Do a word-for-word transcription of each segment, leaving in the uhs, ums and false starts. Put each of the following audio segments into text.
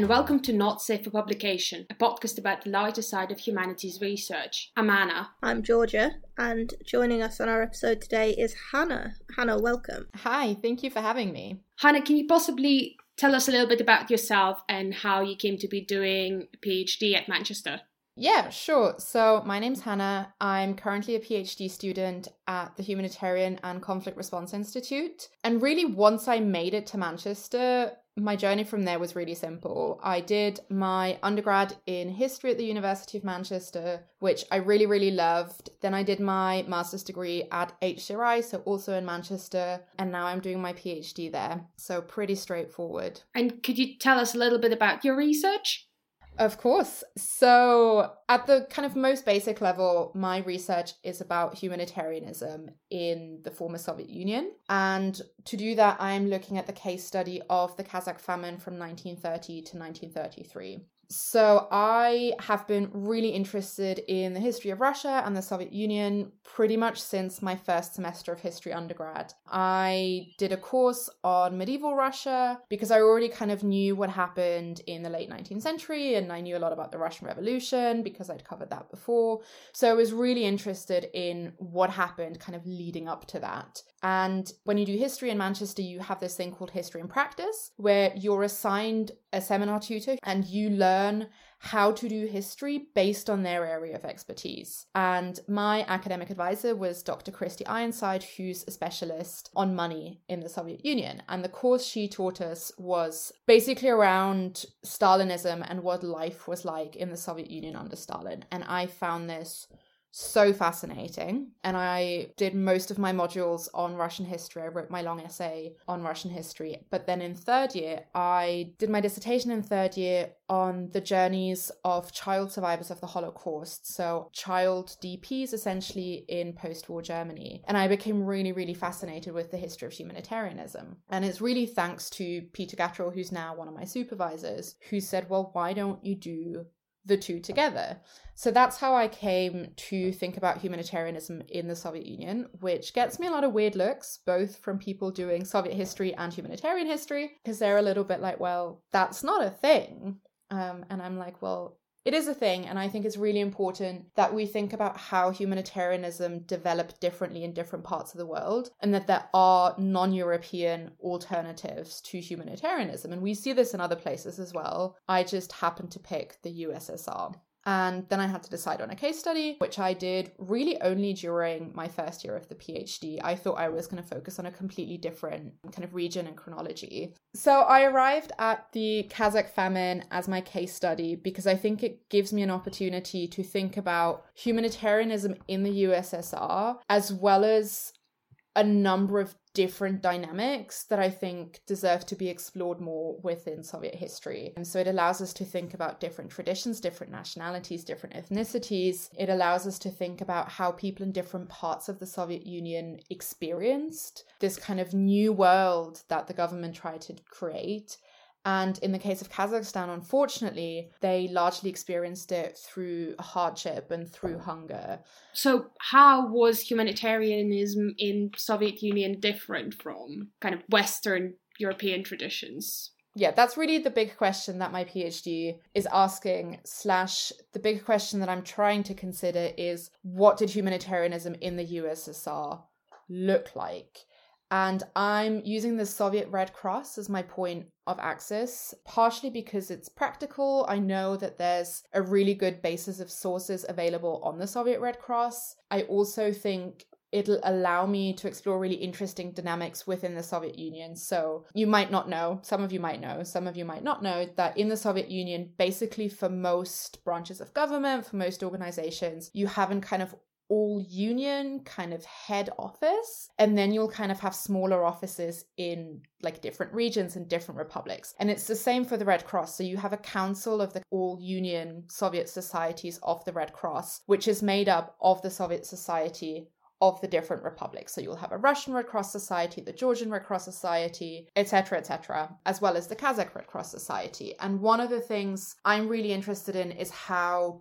and welcome to Not Safe for Publication, a podcast about the lighter side of humanities research. I'm Anna. I'm Georgia, and joining us on our episode today is Hannah. Hannah, welcome. Hi, thank you for having me. Hannah, can you possibly tell us a little bit about yourself and how you came to be doing a PhD at Manchester? Yeah, sure. So my name's Hannah. I'm currently a PhD student at the Humanitarian and Conflict Response Institute. And really, once I made it to Manchester, my journey from there was really simple. I did my undergrad in history at the University of Manchester, which I really, really loved. Then I did my master's degree at H C R I, so also in Manchester. And now I'm doing my PhD there. So pretty straightforward. And could you tell us a little bit about your research? Of course. So at the kind of most basic level, my research is about humanitarianism in the former Soviet Union. And to do that, I am looking at the case study of the Kazakh famine from nineteen thirty to nineteen thirty-three. So I have been really interested in the history of Russia and the Soviet Union pretty much since my first semester of history undergrad. I did a course on medieval Russia because I already kind of knew what happened in the late nineteenth century, and I knew a lot about the Russian Revolution because I'd covered that before. So I was really interested in what happened kind of leading up to that. And when you do history in Manchester, you have this thing called history in practice, where you're assigned a seminar tutor and you learn how to do history based on their area of expertise. And my academic advisor was Doctor Christy Ironside, who's a specialist on money in the Soviet Union. And the course she taught us was basically around Stalinism and what life was like in the Soviet Union under Stalin. And I found this so fascinating. And I did most of my modules on Russian history. I wrote my long essay on Russian history. But then in third year, I did my dissertation in third year on the journeys of child survivors of the Holocaust. So child D Ps essentially in post-war Germany. And I became really, really fascinated with the history of humanitarianism. And it's really thanks to Peter Gattrell, who's now one of my supervisors, who said, well, why don't you do the two together? So that's how I came to think about humanitarianism in the Soviet Union, which gets me a lot of weird looks, both from people doing Soviet history and humanitarian history, because they're a little bit like, well, that's not a thing. Um, and I'm like, well, it is a thing. And I think it's really important that we think about how humanitarianism developed differently in different parts of the world, and that there are non-European alternatives to humanitarianism. And we see this in other places as well. I just happened to pick the U S S R. And then I had to decide on a case study, which I did really only during my first year of the PhD. I thought I was going to focus on a completely different kind of region and chronology. So I arrived at the Kazakh famine as my case study because I think it gives me an opportunity to think about humanitarianism in the U S S R, as well as a number of different dynamics that I think deserve to be explored more within Soviet history. And so it allows us to think about different traditions, different nationalities, different ethnicities. It allows us to think about how people in different parts of the Soviet Union experienced this kind of new world that the government tried to create. And in the case of Kazakhstan, unfortunately, they largely experienced it through hardship and through hunger. So how was humanitarianism in Soviet Union different from kind of Western European traditions? Yeah, that's really the big question that my PhD is asking, slash the big question that I'm trying to consider is, what did humanitarianism in the U S S R look like? And I'm using the Soviet Red Cross as my point of access, partially because it's practical. I know that there's a really good basis of sources available on the Soviet Red Cross. I also think it'll allow me to explore really interesting dynamics within the Soviet Union. So you might not know, some of you might know, some of you might not know, that in the Soviet Union, basically for most branches of government, for most organizations, you haven't kind of all union kind of head office, and then you'll kind of have smaller offices in like different regions and different republics. And it's the same for the Red Cross. So you have a council of the all union Soviet societies of the Red Cross, which is made up of the Soviet society of the different republics. So you'll have a Russian Red Cross Society, the Georgian Red Cross Society, et cetera, et cetera, as well as the Kazakh Red Cross Society. And one of the things I'm really interested in is how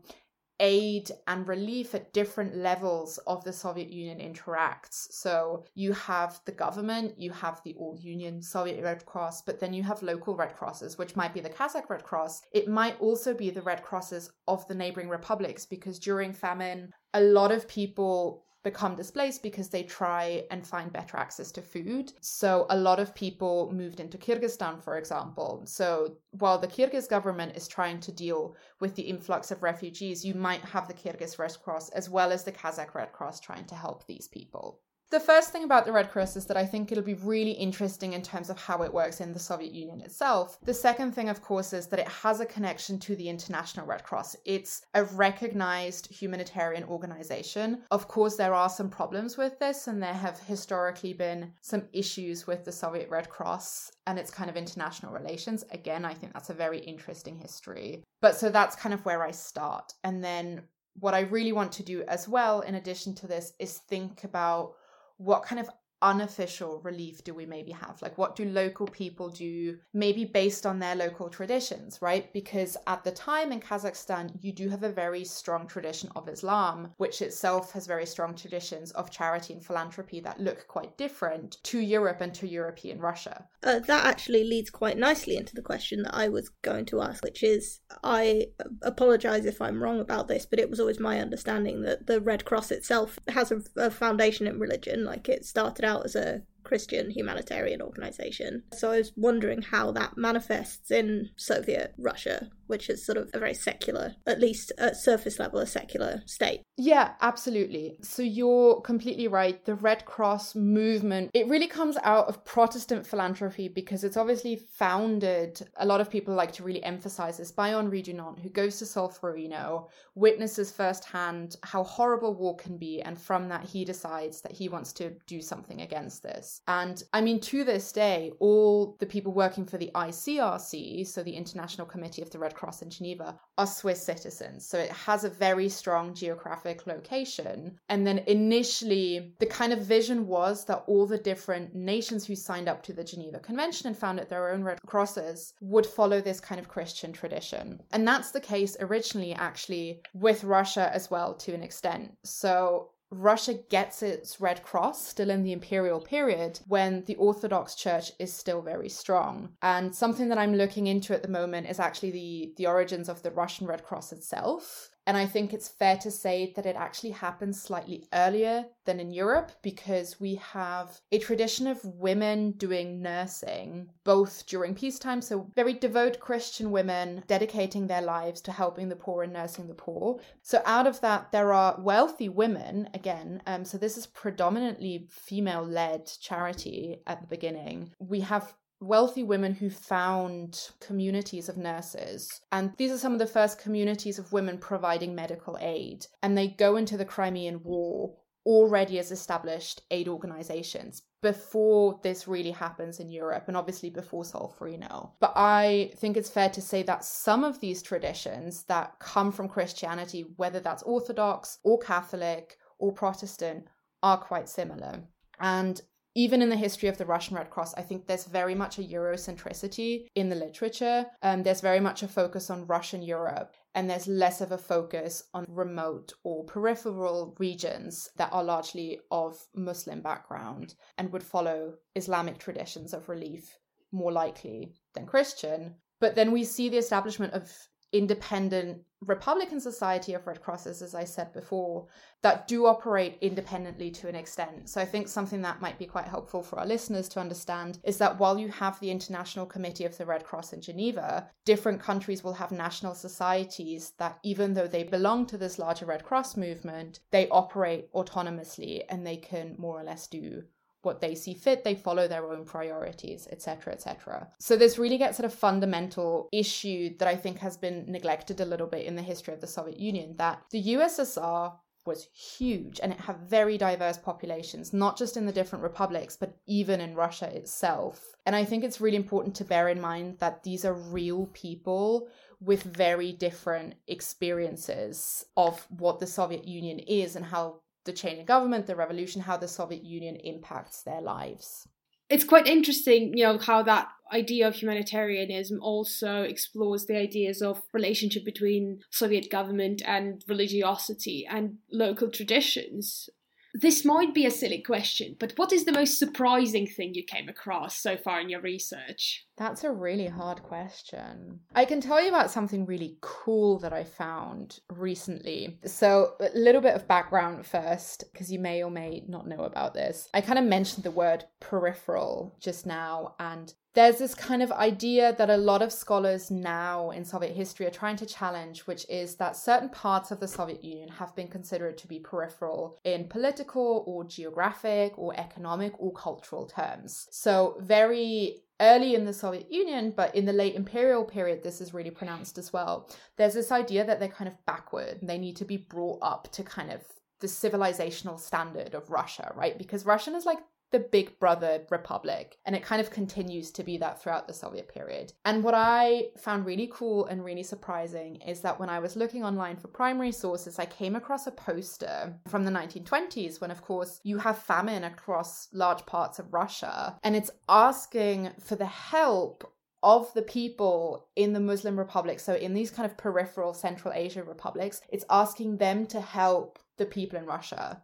aid and relief at different levels of the Soviet Union interacts. So you have the government, you have the all-Union Soviet Red Cross, but then you have local Red Crosses, which might be the Kazakh Red Cross. It might also be the Red Crosses of the neighboring republics, because during famine, a lot of people become displaced because they try and find better access to food. So a lot of people moved into Kyrgyzstan, for example. So while the Kyrgyz government is trying to deal with the influx of refugees, you might have the Kyrgyz Red Cross as well as the Kazakh Red Cross trying to help these people. The first thing about the Red Cross is that I think it'll be really interesting in terms of how it works in the Soviet Union itself. The second thing, of course, is that it has a connection to the International Red Cross. It's a recognized humanitarian organization. Of course, there are some problems with this, and there have historically been some issues with the Soviet Red Cross and its kind of international relations. Again, I think that's a very interesting history. But so that's kind of where I start. And then what I really want to do as well, in addition to this, is think about what kind of unofficial relief do we maybe have? Like, what do local people do, maybe based on their local traditions, right? Because at the time in Kazakhstan, you do have a very strong tradition of Islam, which itself has very strong traditions of charity and philanthropy that look quite different to Europe and to European Russia. Uh, that actually leads quite nicely into the question that I was going to ask, which is, I apologise if I'm wrong about this, but it was always my understanding that the Red Cross itself has a, a foundation in religion. Like, it started out out as a Christian humanitarian organisation. So I was wondering how that manifests in Soviet Russia, which is sort of a very secular, at least at surface level, a secular state. Yeah, absolutely. So you're completely right. The Red Cross movement, it really comes out of Protestant philanthropy, because it's obviously founded, a lot of people like to really emphasise this, by Henri Dunant, who goes to Solférino, witnesses firsthand how horrible war can be, and from that he decides that he wants to do something against this. And I mean, to this day, all the people working for the I C R C, so the International Committee of the Red Cross in Geneva, are Swiss citizens. So it has a very strong geographic location. And then initially, the kind of vision was that all the different nations who signed up to the Geneva Convention and founded their own Red Crosses would follow this kind of Christian tradition. And that's the case originally, actually, with Russia as well, to an extent. So Russia gets its Red Cross still in the imperial period, when the Orthodox Church is still very strong. And something that I'm looking into at the moment is actually the, the origins of the Russian Red Cross itself. And I think it's fair to say that it actually happens slightly earlier than in Europe, because we have a tradition of women doing nursing, both during peacetime, so very devout Christian women dedicating their lives to helping the poor and nursing the poor. So out of that, there are wealthy women, again, um, so this is predominantly female-led charity at the beginning. We have wealthy women who found communities of nurses. And these are some of the first communities of women providing medical aid. And they go into the Crimean War already as established aid organizations, before this really happens in Europe, and obviously before Solférino. But I think it's fair to say that some of these traditions that come from Christianity, whether that's Orthodox or Catholic or Protestant, are quite similar. And even in the history of the Russian Red Cross, I think there's very much a Eurocentricity in the literature. Um, there's very much a focus on Russian Europe, and there's less of a focus on remote or peripheral regions that are largely of Muslim background and would follow Islamic traditions of relief more likely than Christian. But then we see the establishment of independent Republican Society of Red Crosses, as I said before, that do operate independently to an extent. So I think something that might be quite helpful for our listeners to understand is that while you have the International Committee of the Red Cross in Geneva, different countries will have national societies that, even though they belong to this larger Red Cross movement, they operate autonomously, and they can more or less do what they see fit. They follow their own priorities, et cetera, et cetera. So this really gets at a fundamental issue that I think has been neglected a little bit in the history of the Soviet Union, that the U S S R was huge, and it had very diverse populations, not just in the different republics, but even in Russia itself. And I think it's really important to bear in mind that these are real people with very different experiences of what the Soviet Union is and how the change in government, the revolution, how the Soviet Union impacts their lives. It's quite interesting, you know, how that idea of humanitarianism also explores the ideas of relationship between Soviet government and religiosity and local traditions. This might be a silly question, but what is the most surprising thing you came across so far in your research? That's a really hard question. I can tell you about something really cool that I found recently. So a little bit of background first, because you may or may not know about this. I kind of mentioned the word peripheral just now, and there's this kind of idea that a lot of scholars now in Soviet history are trying to challenge, which is that certain parts of the Soviet Union have been considered to be peripheral in political or geographic or economic or cultural terms. So very early in the Soviet Union, but in the late imperial period, this is really pronounced as well. There's this idea that they're kind of backward. They need to be brought up to kind of the civilizational standard of Russia, right? Because Russian is like the big brother republic, and it kind of continues to be that throughout the Soviet period. And what I found really cool and really surprising is that when I was looking online for primary sources, I came across a poster from the nineteen twenties when, of course, you have famine across large parts of Russia, and it's asking for the help of the people in the Muslim republics, so in these kind of peripheral Central Asia republics. It's asking them to help the people in Russia.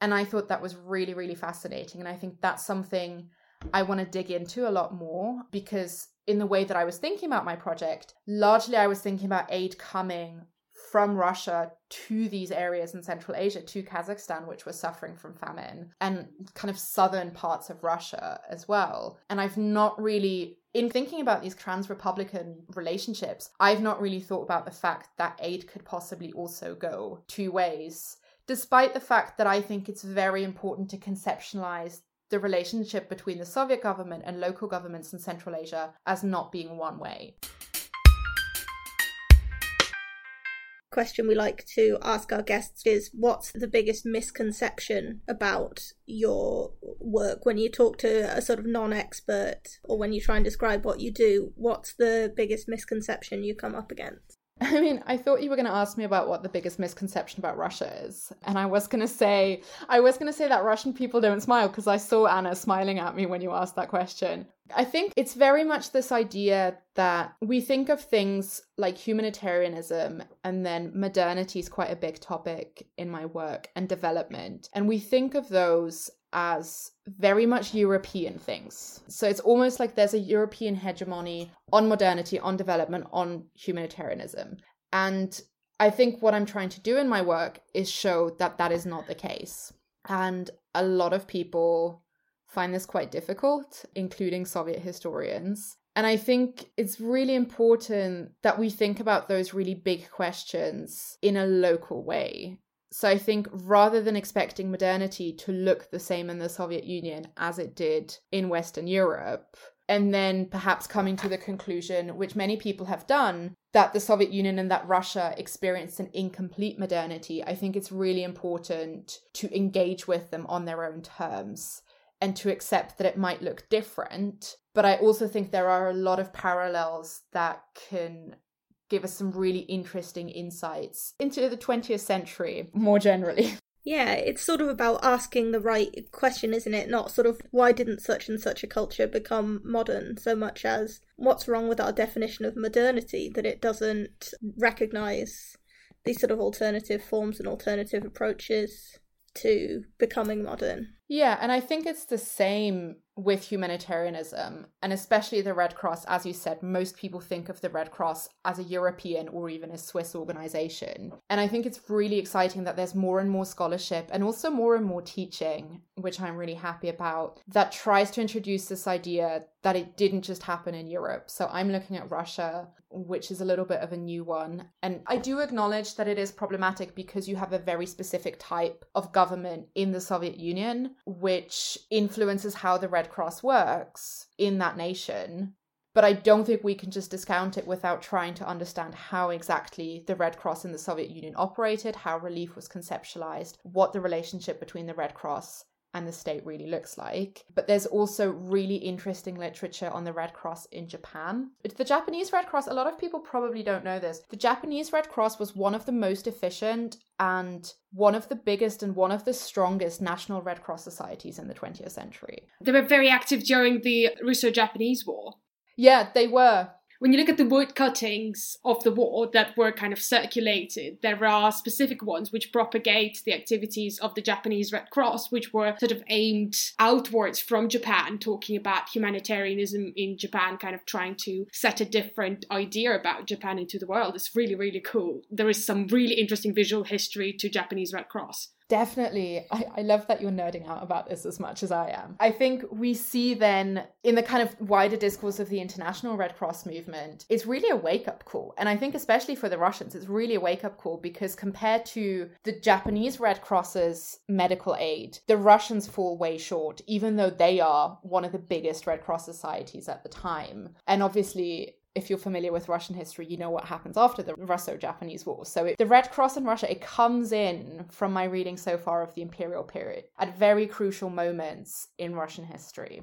And I thought that was really, really fascinating. And I think that's something I want to dig into a lot more, because in the way that I was thinking about my project, largely I was thinking about aid coming from Russia to these areas in Central Asia, to Kazakhstan, which was suffering from famine, and kind of southern parts of Russia as well. And I've not really, in thinking about these trans-Republican relationships, I've not really thought about the fact that aid could possibly also go two ways, despite the fact that I think it's very important to conceptualize the relationship between the Soviet government and local governments in Central Asia as not being one way. Question we like to ask our guests is, what's the biggest misconception about your work? When you talk to a sort of non-expert, or when you try and describe what you do, what's the biggest misconception you come up against? I mean, I thought you were going to ask me about what the biggest misconception about Russia is. And I was going to say, I was going to say that Russian people don't smile, because I saw Anna smiling at me when you asked that question. I think it's very much this idea that we think of things like humanitarianism, and then modernity is quite a big topic in my work, and development. And we think of those as very much European things. So it's almost like there's a European hegemony on modernity, on development, on humanitarianism. And I think what I'm trying to do in my work is show that that is not the case. And a lot of people find this quite difficult, including Soviet historians. And I think it's really important that we think about those really big questions in a local way. So I think rather than expecting modernity to look the same in the Soviet Union as it did in Western Europe, and then perhaps coming to the conclusion, which many people have done, that the Soviet Union and that Russia experienced an incomplete modernity, I think it's really important to engage with them on their own terms and to accept that it might look different. But I also think there are a lot of parallels that can give us some really interesting insights into the twentieth century more generally. Yeah, it's sort of about asking the right question, isn't it? Not sort of, why didn't such and such a culture become modern, so much as what's wrong with our definition of modernity, that it doesn't recognise these sort of alternative forms and alternative approaches to becoming modern. Yeah, and I think it's the same with humanitarianism, and especially the Red Cross. As you said, most people think of the Red Cross as a European or even a Swiss organization. And I think it's really exciting that there's more and more scholarship, and also more and more teaching, which I'm really happy about, that tries to introduce this idea that it didn't just happen in Europe. So I'm looking at Russia, which is a little bit of a new one. And I do acknowledge that it is problematic, because you have a very specific type of government in the Soviet Union, which influences how the Red Cross works in that nation. But I don't think we can just discount it without trying to understand how exactly the Red Cross in the Soviet Union operated, how relief was conceptualized, what the relationship between the Red Cross and the state really looks like. But there's also really interesting literature on the Red Cross in Japan. The Japanese Red Cross, a lot of people probably don't know this, the Japanese Red Cross was one of the most efficient and one of the biggest and one of the strongest national Red Cross societies in the twentieth century. They were very active during the Russo-Japanese War. Yeah, they were. When you look at the wood cuttings of the war that were kind of circulated, there are specific ones which propagate the activities of the Japanese Red Cross, which were sort of aimed outwards from Japan, talking about humanitarianism in Japan, kind of trying to set a different idea about Japan into the world. It's really, really cool. There is some really interesting visual history to Japanese Red Cross. Definitely. I, I love that you're nerding out about this as much as I am. I think we see then in the kind of wider discourse of the international Red Cross movement, it's really a wake-up call. And I think especially for the Russians, it's really a wake-up call because compared to the Japanese Red Cross's medical aid, the Russians fall way short, even though they are one of the biggest Red Cross societies at the time. And obviously, if you're familiar with Russian history, you know what happens after the Russo-Japanese War. So it, the Red Cross in Russia, it comes in from my reading so far of the imperial period at very crucial moments in Russian history.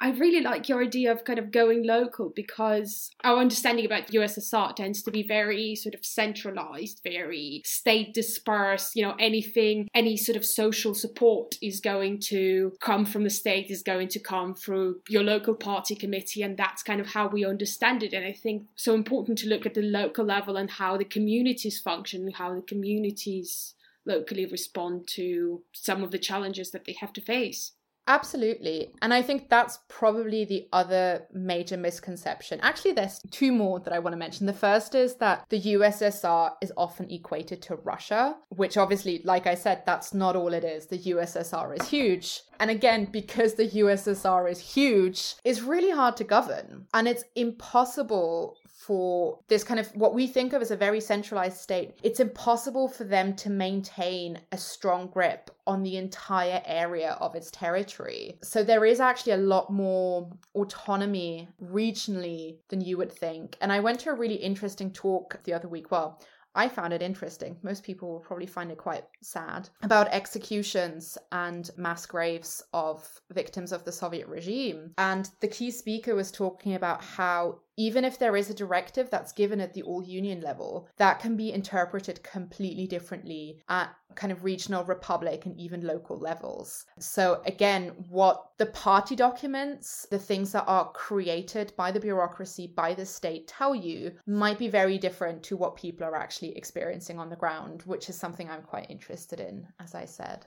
I really like your idea of kind of going local because our understanding about the U S S R tends to be very sort of centralized, very state dispersed, you know, anything, any sort of social support is going to come from the state, is going to come through your local party committee. And that's kind of how we understand it. And I think it's so important to look at the local level and how the communities function and how the communities locally respond to some of the challenges that they have to face. Absolutely. And I think that's probably the other major misconception. Actually, there's two more that I want to mention. The first is that the U S S R is often equated to Russia, which obviously, like I said, that's not all it is. The U S S R is huge. And again, because the U S S R is huge, it's really hard to govern. And it's impossible for this kind of what we think of as a very centralized state, it's impossible for them to maintain a strong grip on the entire area of its territory. So there is actually a lot more autonomy regionally than you would think. And I went to a really interesting talk the other week. Well, I found it interesting. Most people will probably find it quite sad about executions and mass graves of victims of the Soviet regime. And the key speaker was talking about how even if there is a directive that's given at the all-union level, that can be interpreted completely differently at kind of regional, republic, and even local levels. So again, what the party documents, the things that are created by the bureaucracy, by the state tell you might be very different to what people are actually experiencing on the ground, which is something I'm quite interested in, as I said.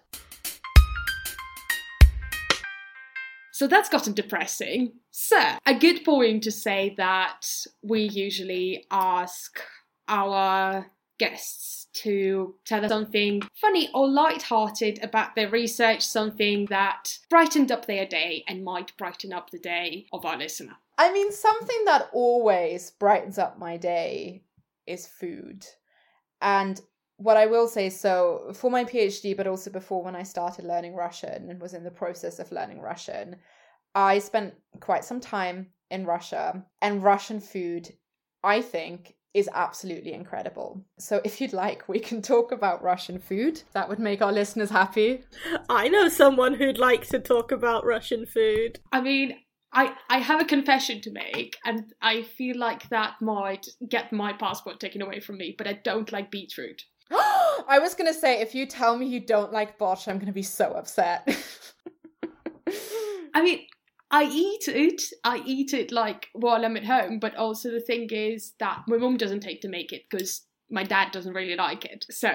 So that's gotten depressing. So a good point to say that we usually ask our guests to tell us something funny or lighthearted about their research, something that brightened up their day and might brighten up the day of our listener. I mean, something that always brightens up my day is food. And what I will say, so for my PhD, but also before when I started learning Russian and was in the process of learning Russian, I spent quite some time in Russia, and Russian food, I think, is absolutely incredible. So if you'd like, we can talk about Russian food. That would make our listeners happy. I know someone who'd like to talk about Russian food. I mean, I, I have a confession to make, and I feel like that might get my passport taken away from me, but I don't like beetroot. I was going to say, if you tell me you don't like borscht, I'm going to be so upset. I mean, I eat it. I eat it like while I'm at home. But also the thing is that my mum doesn't take to make it because my dad doesn't really like it. So,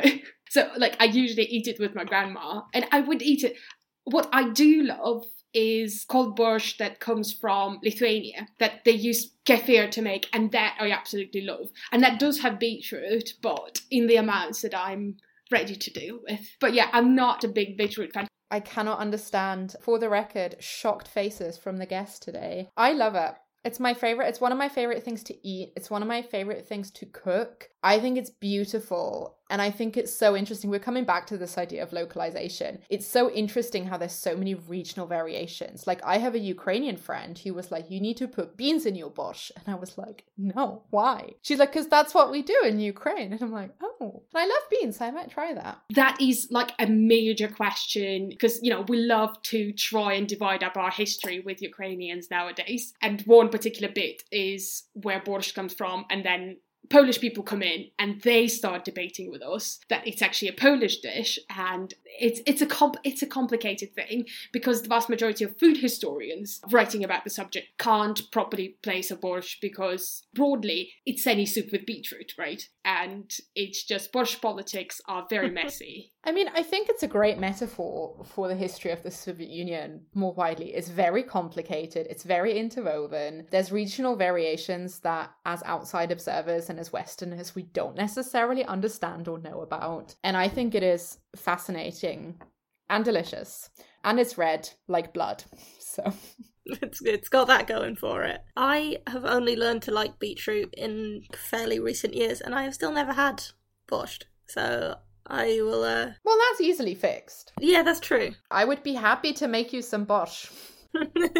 so like I usually eat it with my grandma and I would eat it. What I do love is called borscht that comes from Lithuania, that they use kefir to make, and that I absolutely love. And that does have beetroot, but in the amounts that I'm ready to deal with. But yeah, I'm not a big beetroot fan. I cannot understand, for the record, shocked faces from the guests today. I love it. It's my favorite. It's one of my favorite things to eat. It's one of my favorite things to cook. I think it's beautiful. And I think it's so interesting. We're coming back to this idea of localization. It's so interesting how there's so many regional variations. Like, I have a Ukrainian friend who was like, you need to put beans in your borscht. And I was like, no, why? She's like, because that's what we do in Ukraine. And I'm like, oh, and I love beans. I might try that. That is like a major question because, you know, we love to try and divide up our history with Ukrainians nowadays. And one particular bit is where borscht comes from. And then Polish people come in and they start debating with us that it's actually a Polish dish, and it's it's a comp- it's a complicated thing because the vast majority of food historians writing about the subject can't properly place a borscht because broadly it's any soup with beetroot, right? And it's just borscht politics are very messy. I mean, I think it's a great metaphor for the history of the Soviet Union more widely. It's very complicated. It's very interwoven. There's regional variations that as outside observers and as Westerners, we don't necessarily understand or know about. And I think it is fascinating and delicious. And it's red like blood. So it's, it's got that going for it. I have only learned to like beetroot in fairly recent years, and I have still never had borscht. So I will... Uh... Well, that's easily fixed. Yeah, that's true. I would be happy to make you some borscht.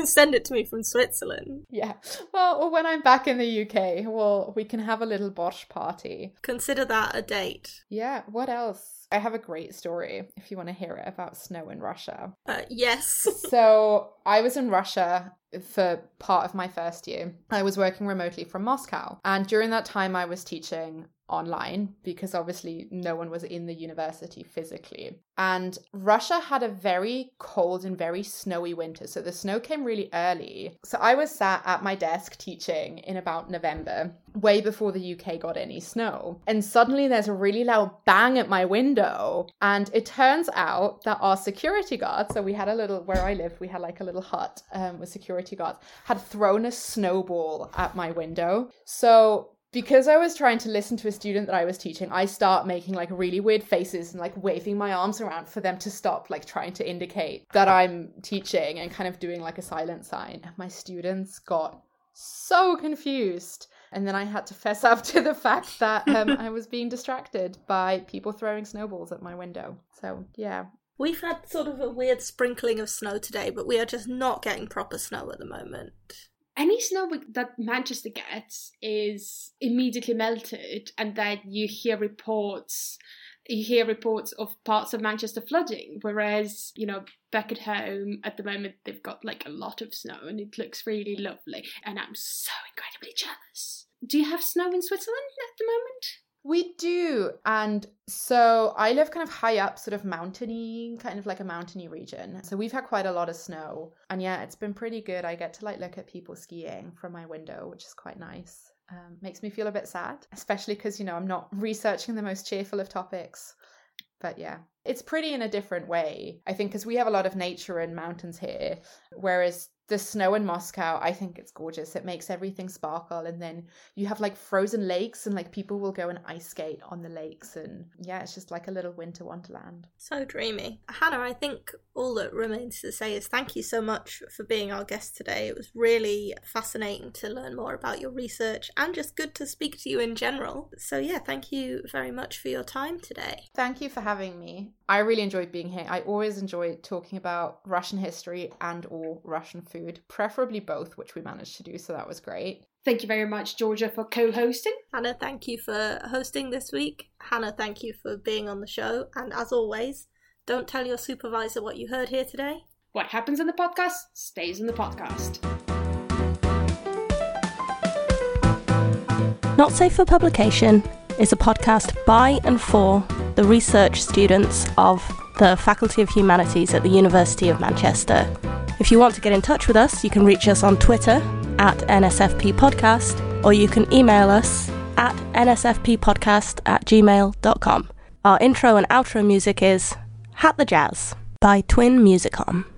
Send it to me from Switzerland. Yeah. Well, or when I'm back in the U K, well, we can have a little borscht party. Consider that a date. Yeah, what else? I have a great story, if you want to hear it, about snow in Russia. Uh, yes. So I was in Russia for part of my first year. I was working remotely from Moscow. And during that time, I was teaching online because obviously no one was in the university physically. And Russia had a very cold and very snowy winter. So the snow came really early. So I was sat at my desk teaching in about November, way before the U K got any snow. And suddenly there's a really loud bang at my window. And it turns out that our security guards, so we had a little, where I lived, we had like a little hut um, with security guards, had thrown a snowball at my window. So because I was trying to listen to a student that I was teaching, I start making like really weird faces and like waving my arms around for them to stop, like trying to indicate that I'm teaching and kind of doing like a silent sign. And my students got so confused. And then I had to fess up to the fact that um, I was being distracted by people throwing snowballs at my window. So, yeah. We've had sort of a weird sprinkling of snow today, but we are just not getting proper snow at the moment. Any snow that Manchester gets is immediately melted, and then you hear reports, you hear reports of parts of Manchester flooding, whereas, you know, back at home at the moment, they've got like a lot of snow and it looks really lovely. And I'm so incredibly jealous. Do you have snow in Switzerland at the moment? We do. And so I live kind of high up, sort of mountainy, kind of like a mountainy region. So we've had quite a lot of snow. And yeah, it's been pretty good. I get to like look at people skiing from my window, which is quite nice. Um, makes me feel a bit sad, especially because, you know, I'm not researching the most cheerful of topics. But yeah, it's pretty in a different way, I think, because we have a lot of nature and mountains here, whereas the snow in Moscow, I think it's gorgeous. It makes everything sparkle. And then you have like frozen lakes and like people will go and ice skate on the lakes. And yeah, it's just like a little winter wonderland. So dreamy. Hannah, I think all that remains to say is thank you so much for being our guest today. It was really fascinating to learn more about your research and just good to speak to you in general. So yeah, thank you very much for your time today. Thank you for having me. I really enjoyed being here. I always enjoy talking about Russian history and or Russian food, preferably both, which we managed to do, so that was great. Thank you very much, Georgia, for co-hosting. Hannah, thank you for hosting this week. Hannah, thank you for being on the show. And as always, don't tell your supervisor what you heard here today. What happens in the podcast stays in the podcast. Not Safe for Publication is a podcast by and for the research students of the Faculty of Humanities at the University of Manchester. If you want to get in touch with us, you can reach us on Twitter at N S F P podcast, or you can email us at N S F P podcast at gmail dot com. Our intro and outro music is Hat the Jazz by Twin Musicom.